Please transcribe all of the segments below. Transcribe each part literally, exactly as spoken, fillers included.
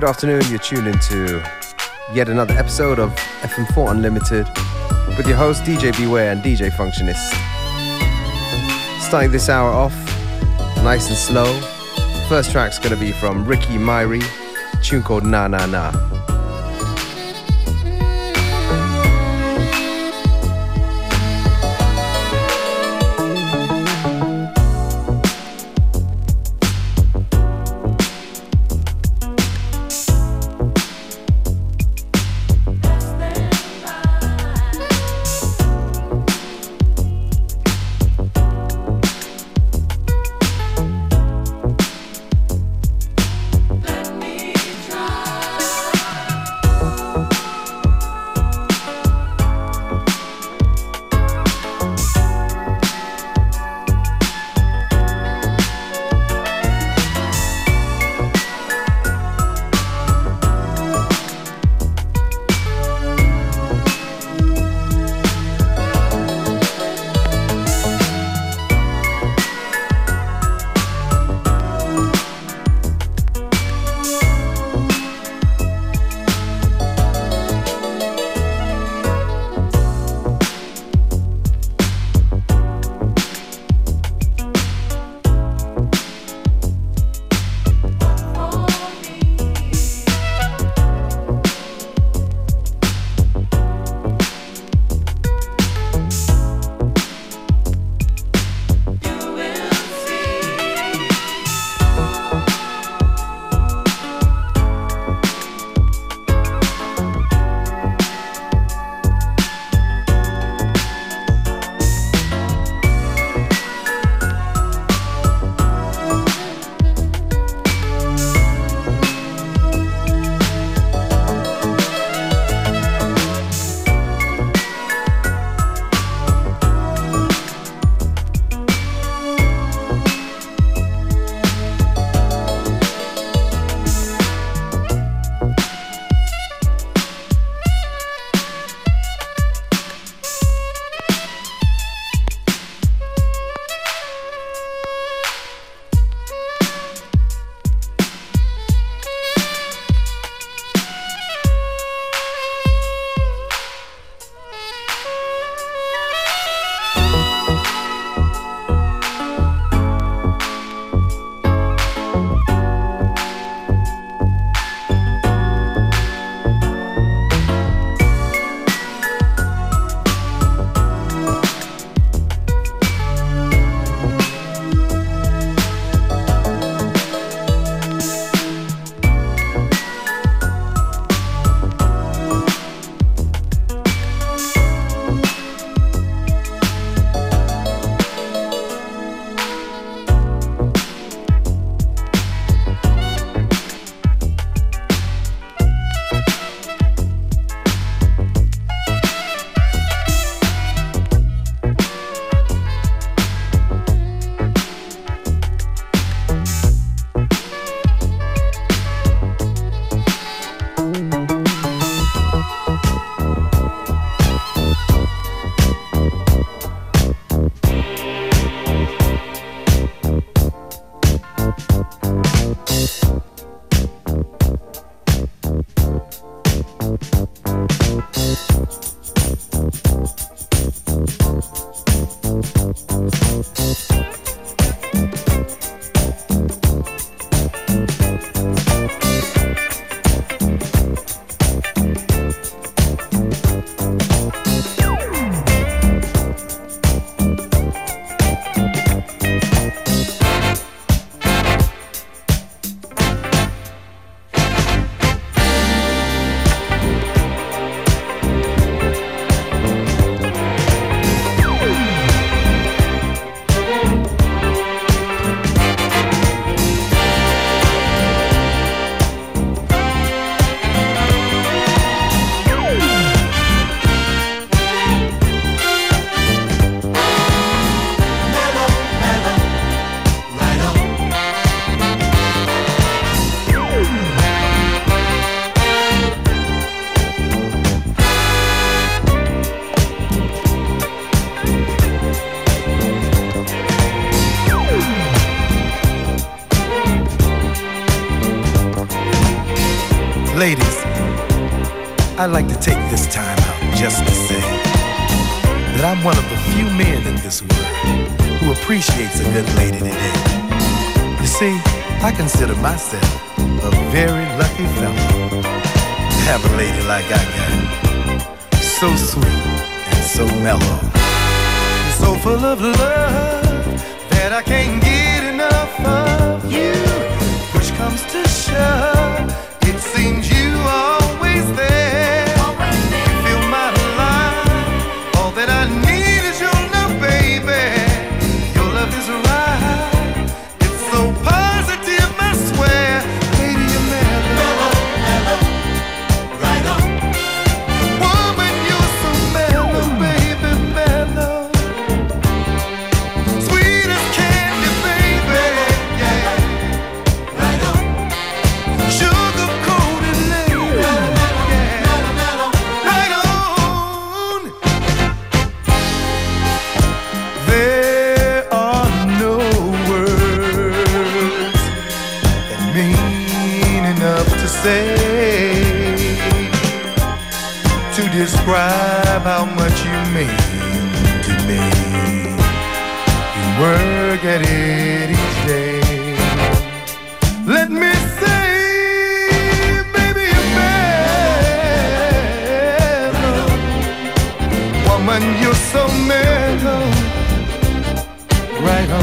Good afternoon, you're tuned into yet another episode of F M four Unlimited with your host D J Beware and D J Functionist. Starting this hour off nice and slow. First track's going to be from Ricky Myrie, a tune called Na Na Na. I'd like to take this time out just to say that I'm one of the few men in this world who appreciates a good lady today. You see, I consider myself a very lucky fellow to have a lady like I got, so sweet and so mellow, so full of love that I can't get enough of you. Push comes to shove, it seems you are always there. You fill my life, all that I need is your love, baby. Your love is right, it's so positive, I swear. Lady, you're mellow, mellow, mellow, right on. Woman, you're so mellow, baby, mellow. Sweet as candy, baby, yeah, right on. Sugar coated, lady, yeah, right on. There are no words that mean enough to say, to describe how much you mean to me. You work at it each day. Let me say, baby, you're mellow. Woman, you're so mellow, right on.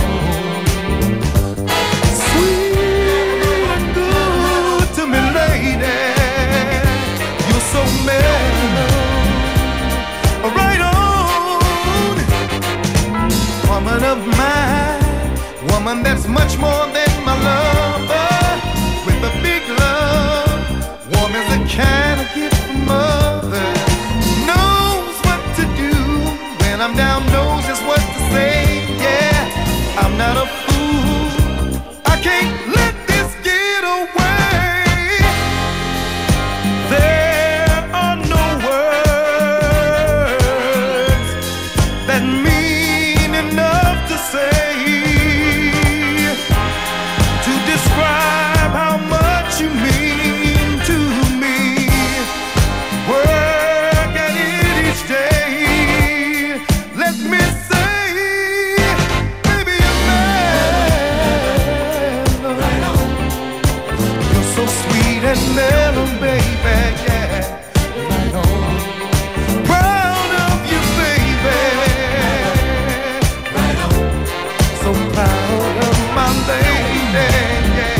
Sweet and good to me, lady, you're so mellow, right on. Woman of mine, woman that's much more than my lover, with a big love, warm as a kind of gift from mother. Knows what to do when I'm down, knows just what to say. Yeah, I'm not a fool, I can't let this get away. There are no words that mean enough to say, to describe how much you mean to me. Work at it each day. Let me say, baby, you're mellow. You're so sweet and mellow, baby, yeah. Right on. Proud of you, baby. Right on. So proud of my lady, yeah.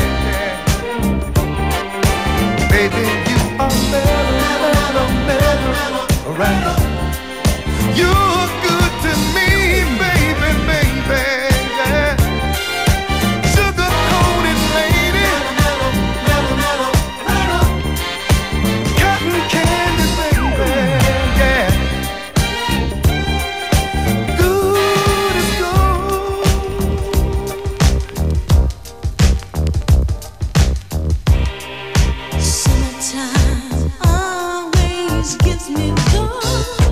Baby, you are mellow, mellow, mellow, right on. You're good to me, baby, baby, yeah. Sugar coated lady, mellow, mellow, mellow, right on. Cotton candy, baby, yeah. Good as gold. Summertime always gives me joy.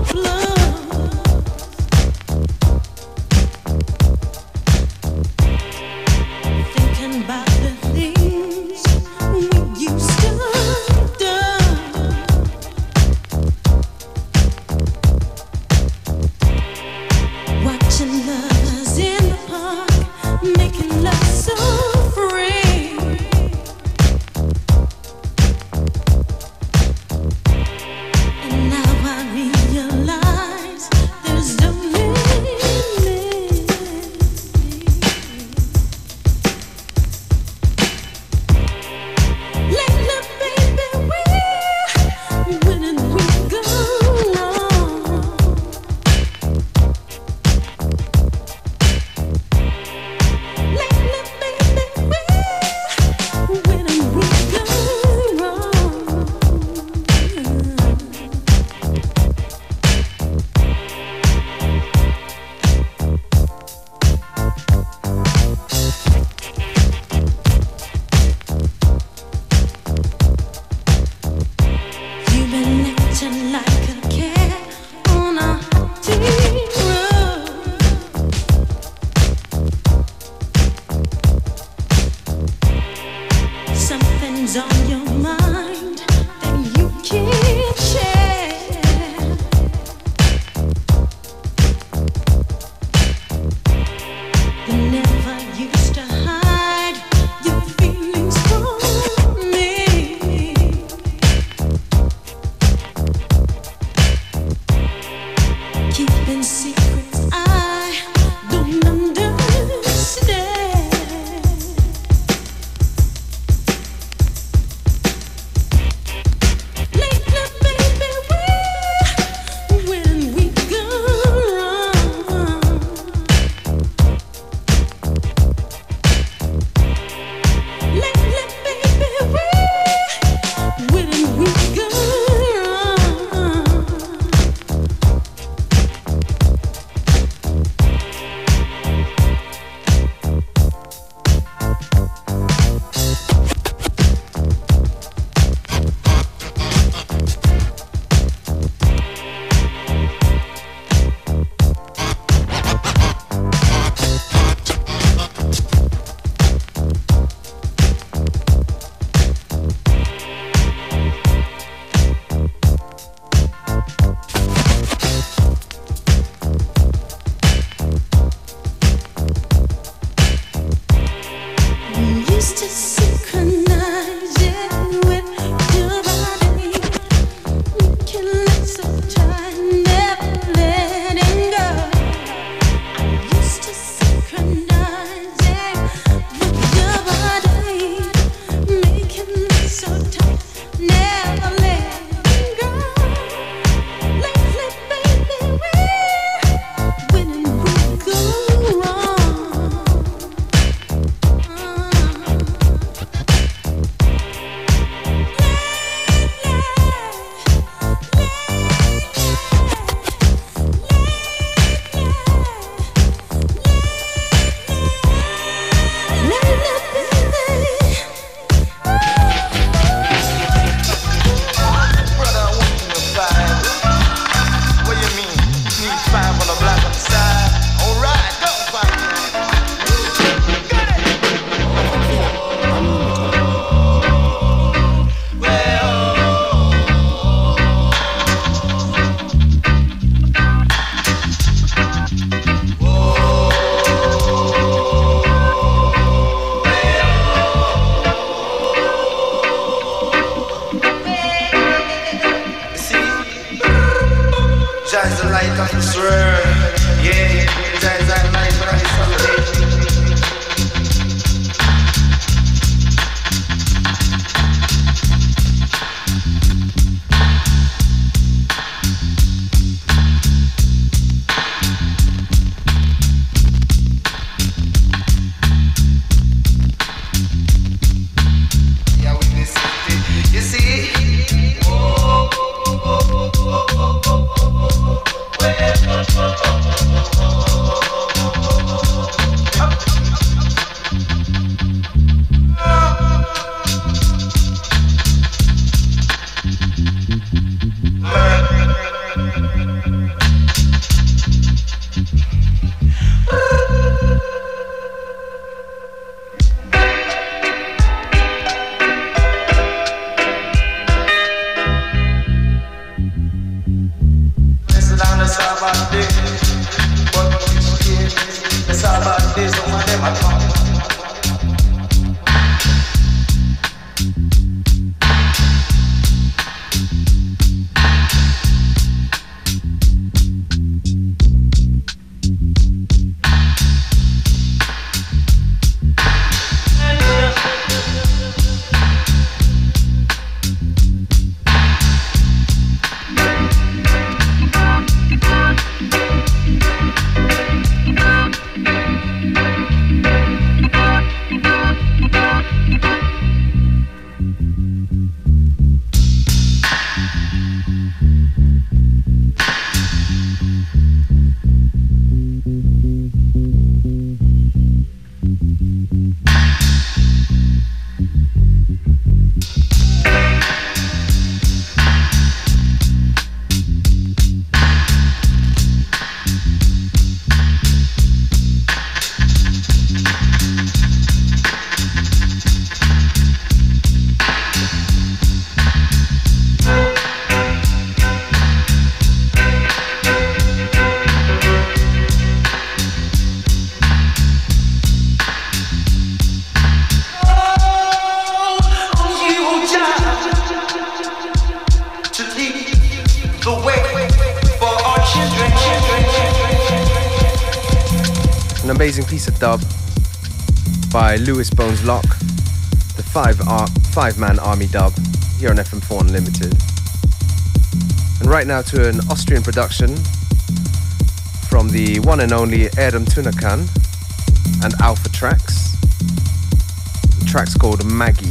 an amazing piece of dub by Lewis Bones Lock, the five ar- five-man army dub here on F M four Unlimited. And right now to an Austrian production from the one and only Erdem Tunakan and Alpha Tracks. The track's called Maggie.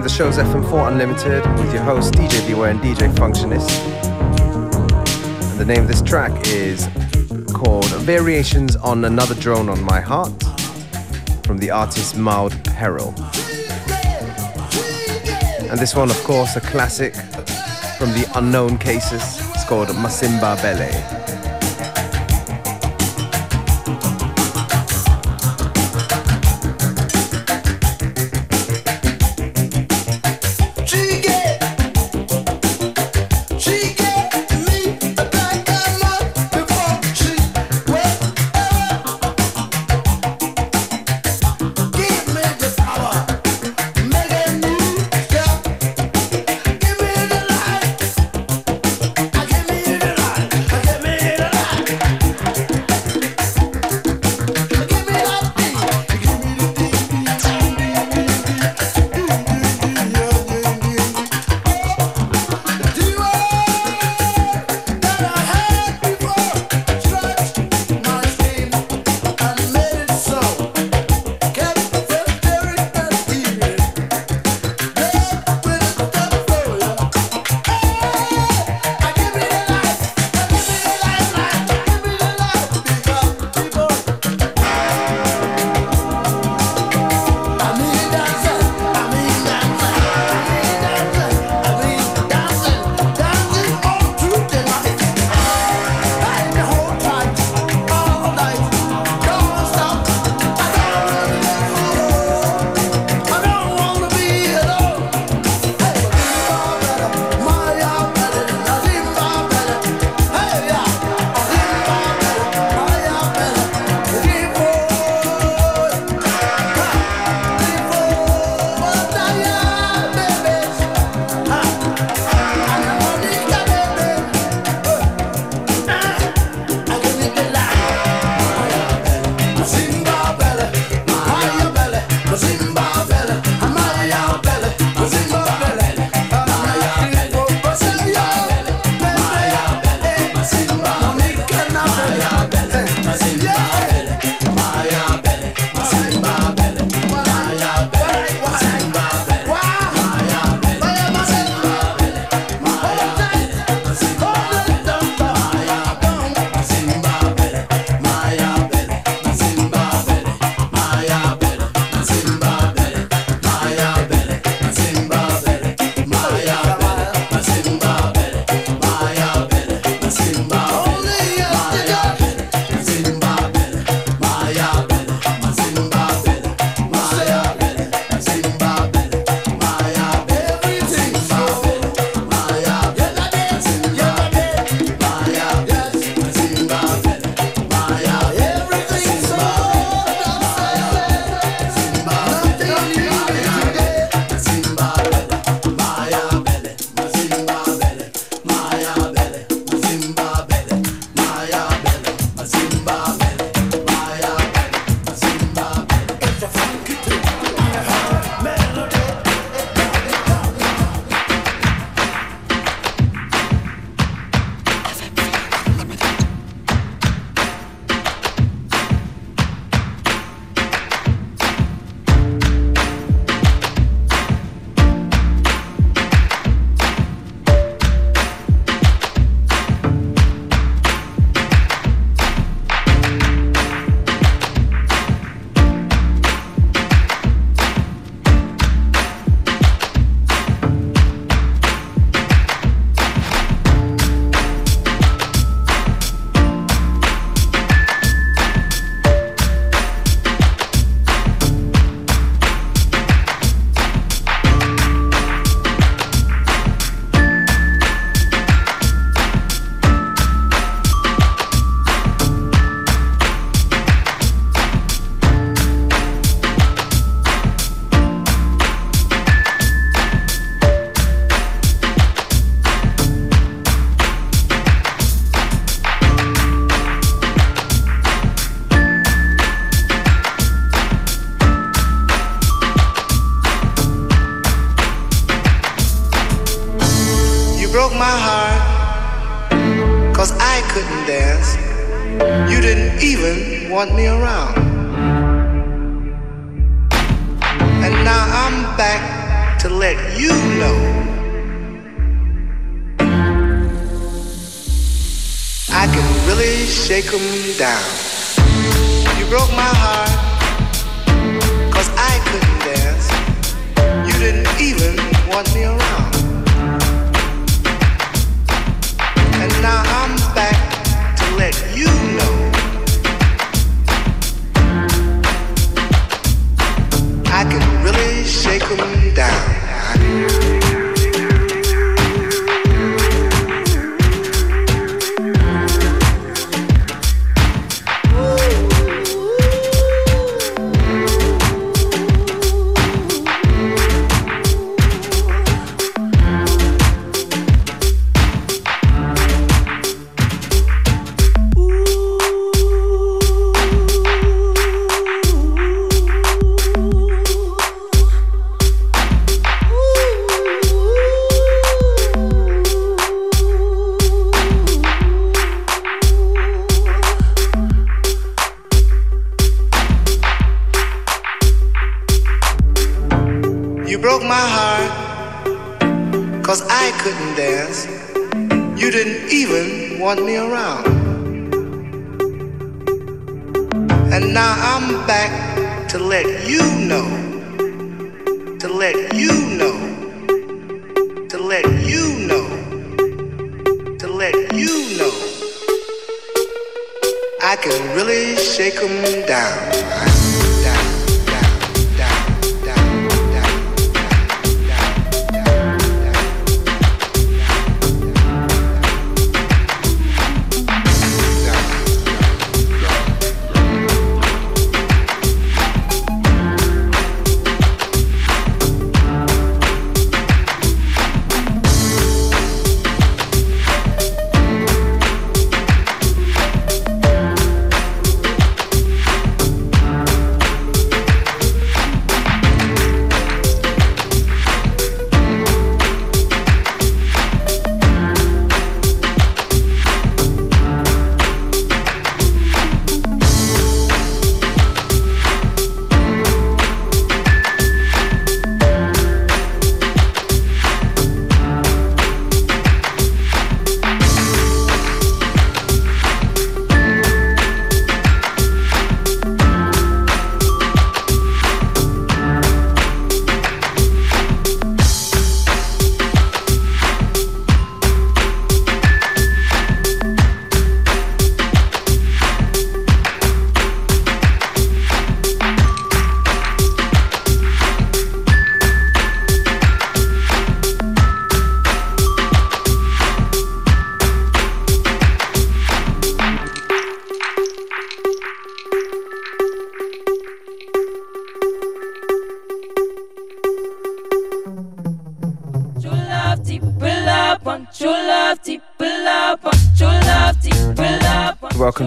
The show's F M four Unlimited with your hosts D J Beware and D J Functionist. And the name of this track is called Variations on Another Drone on My Heart from the artist Mild Peril. And this one, of course, a classic from the Unknown Cases. It's called Masimba Bele. really shake 'em down. You broke my heart, 'cause I couldn't dance. You didn't even want me around. And now I'm back to let you know I can really shake 'em down.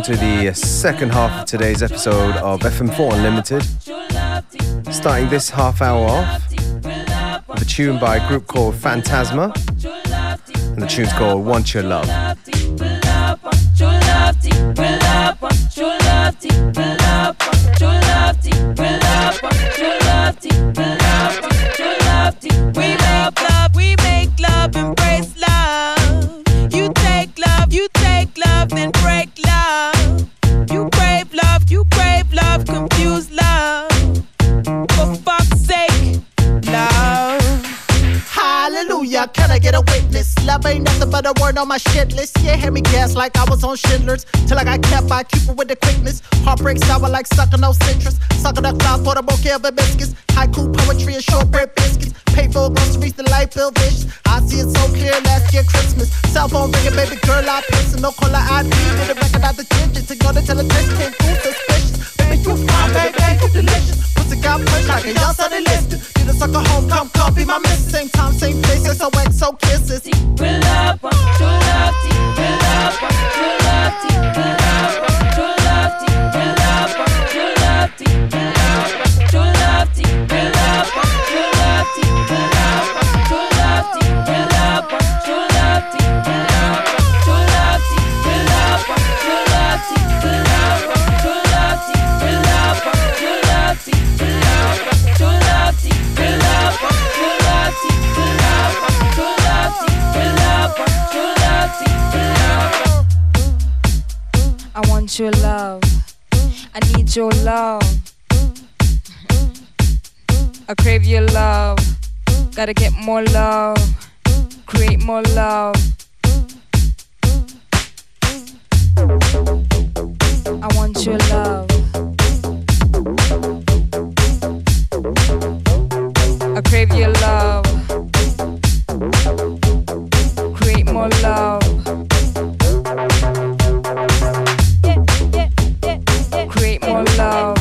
To the second half of today's episode of F M four Unlimited. Starting this half hour off with a tune by a group called Phantasma, and the tune's called Want Your Love. We make love, we make love, embrace love. You take love, you take love, then break love. You crave love, you crave love, confuse love. For fuck's sake, love. Hallelujah, can I get a witness? Love ain't nothing but a word on my shit list. Yeah, hear me gas like I was on Schindler's. Till I got kept by Cupid with the quickness. Heartbreak sour like sucking no citrus. Sucking up clouds for the bouquet of hibiscus. Haiku poetry and shortbread biscuits. Pay for groceries, the life bill vicious. I see it so clear last year Christmas. Cell phone ringing, baby girl, I piss. And no caller I D, didn't recognize the digits. Ignore the television, can't fool suspicious. Baby, you fine, baby, you delicious. Pussy got push like a y'all suddenly listed. Need a sucker home, come, come, be my miss. Same time, same place, S O X O kisses. True love, true love, true love, true love, true love, true love, true love, true love, true love, true love, true love, true love. True love, true love, true love, true love, true love, true love, true love, true love, true love, true love, true love, true love, true love, true love, true love, true love, true love, true love, true love, true love. need your love. I need your love. I crave your love. Gotta get more love. Create more love. I want your love. I crave your love. Create more love. Create more love.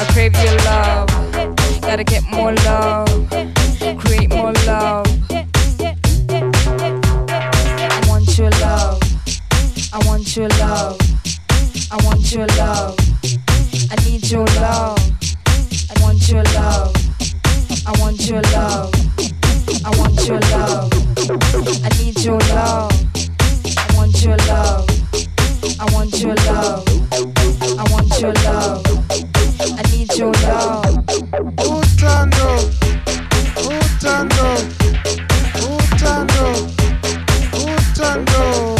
I crave your love. Gotta get more love. Create more love. I want your love. I want your love. I want your love. I need your love. I want your love. I want your love. I want your love. I need your love. I want your love. I want your love. I want your love. I need your love. Utando, utando, utando, utando.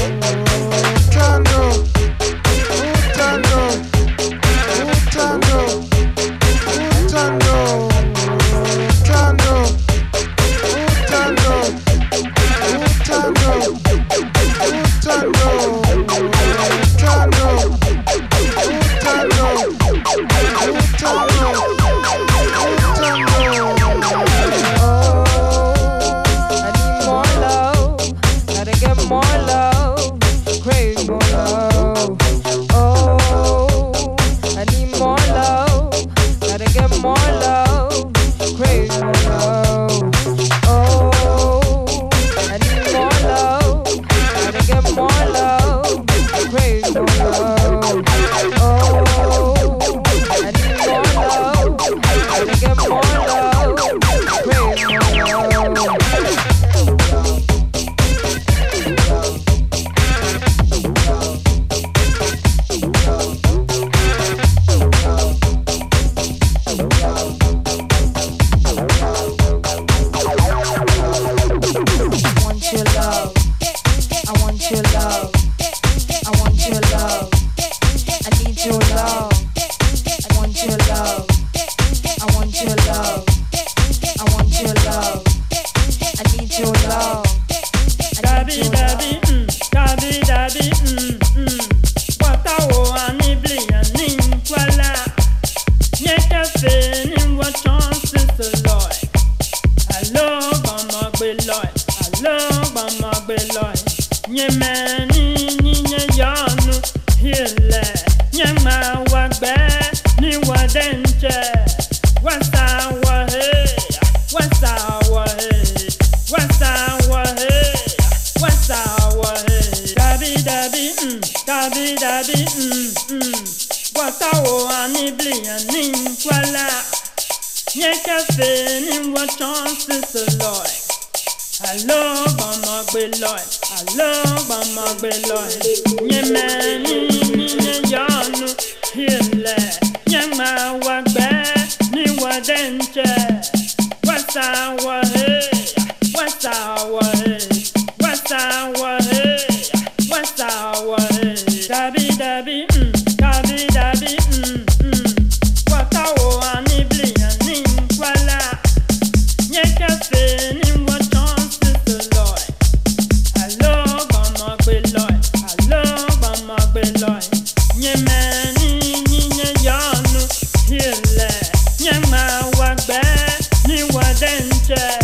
Yeah.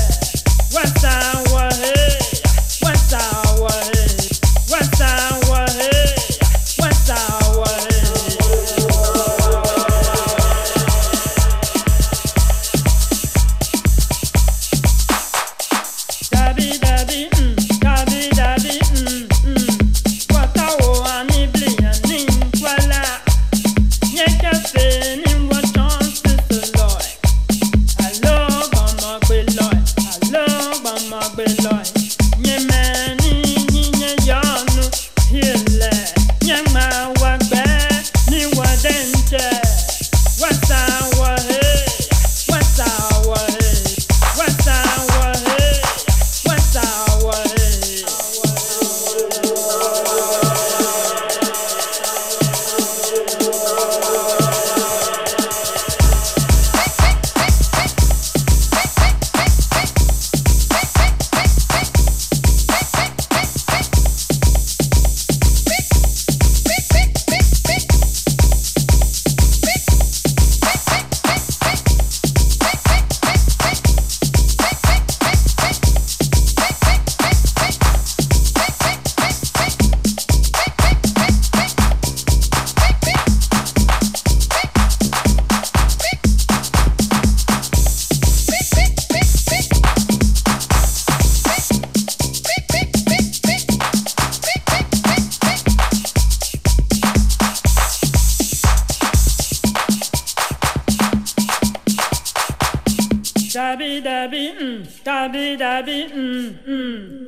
dabi dabi mm mm.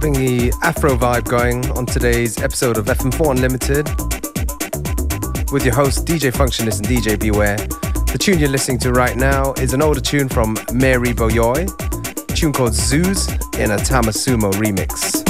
keeping the Afro vibe going on today's episode of F M four Unlimited with your hosts D J Functionist and D J Beware. The tune you're listening to right now is an older tune from Mary Boyoy, a tune called Zoos in a Tamasumo remix.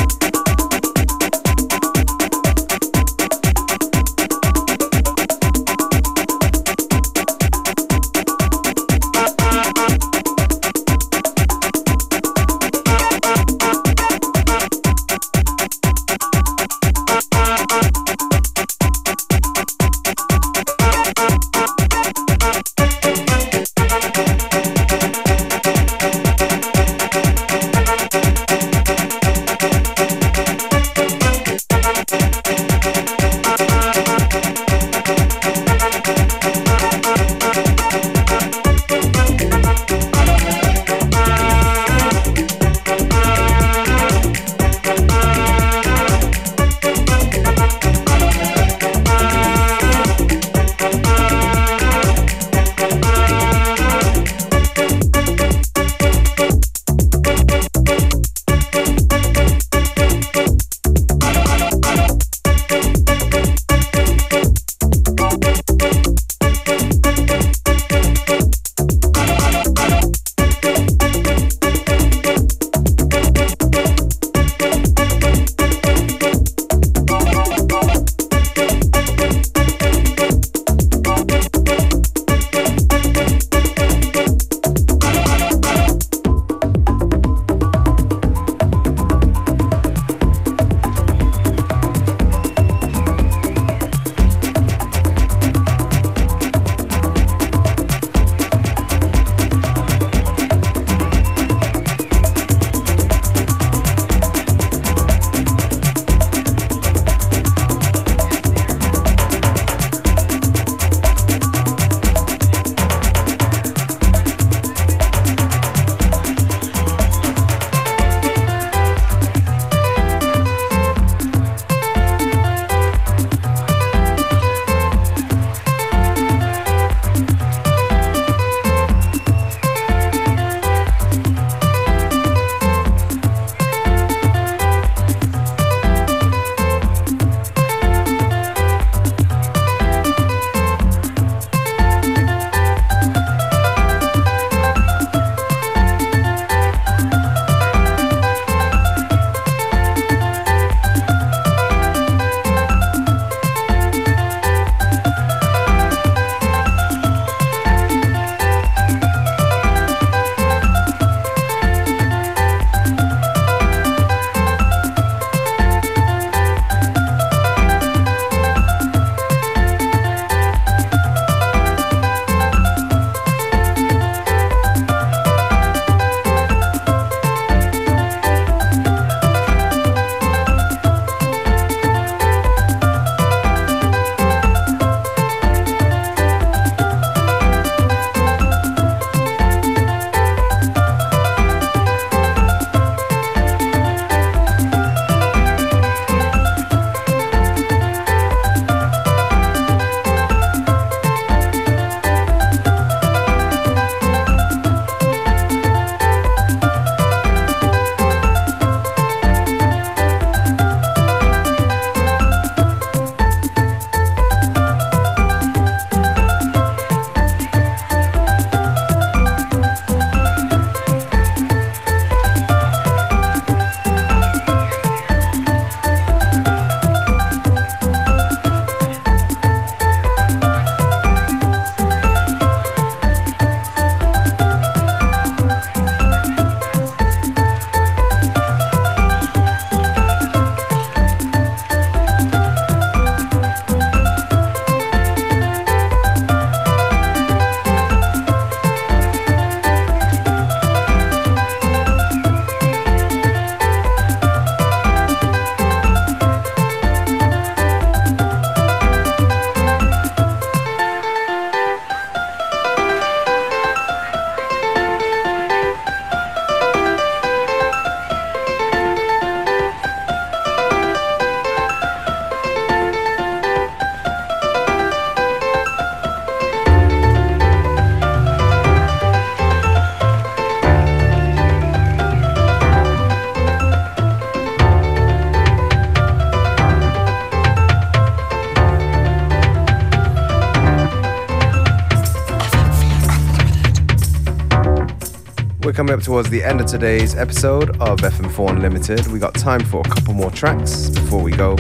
We're coming up towards the end of today's episode of F M four Unlimited. We got time for a couple more tracks before we go.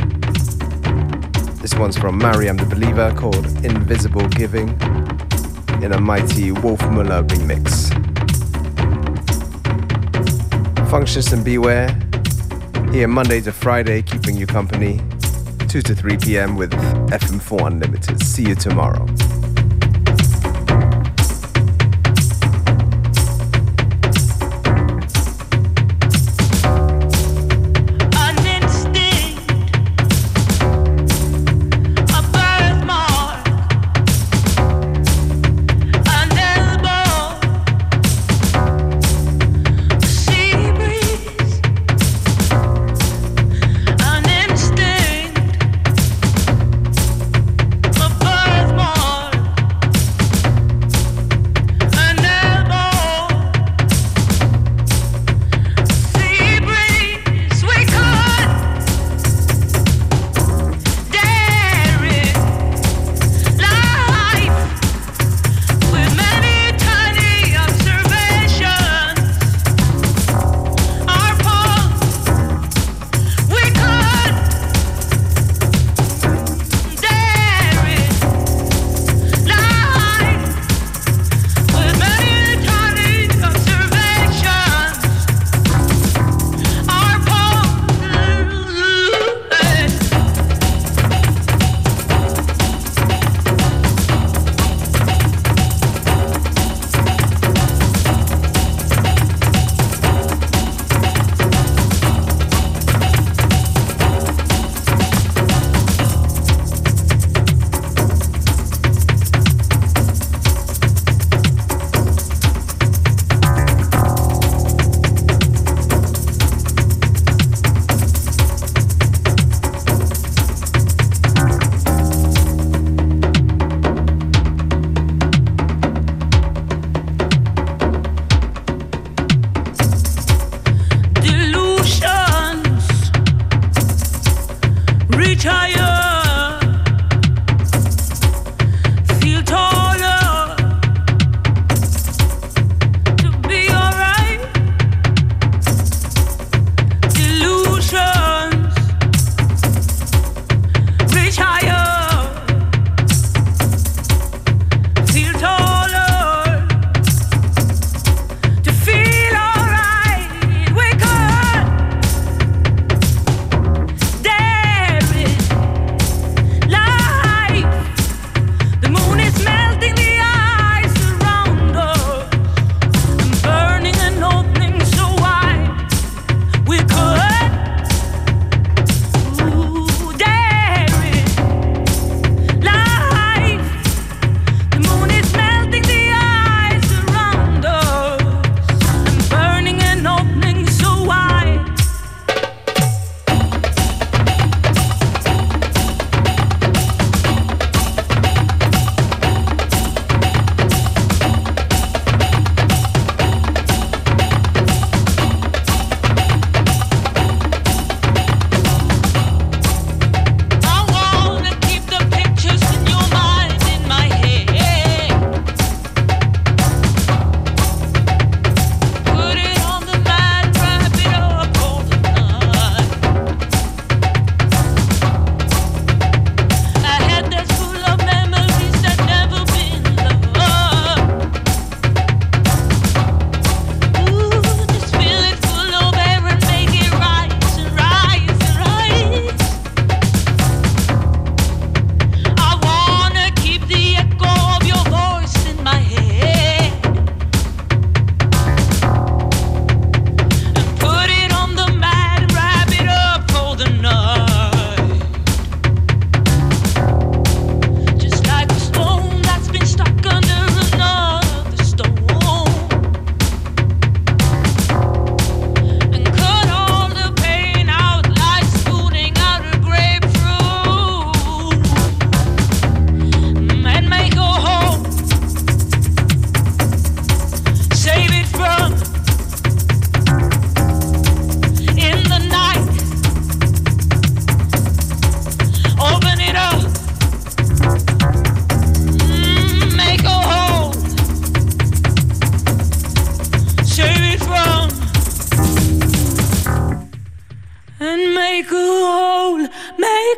This one's from Mariam the Believer called Invisible Giving in a mighty Wolf Muller remix. Functionist and Beware here Monday to Friday, keeping you company two to three p.m. with F M four Unlimited. See you tomorrow. More.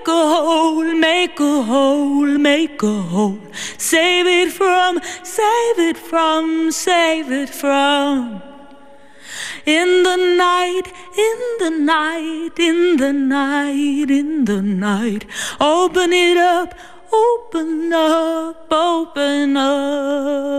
Make a hole, make a hole, make a hole. Save it from, save it from, save it from. In the night, in the night, in the night, in the night. Open it up, open up, open up.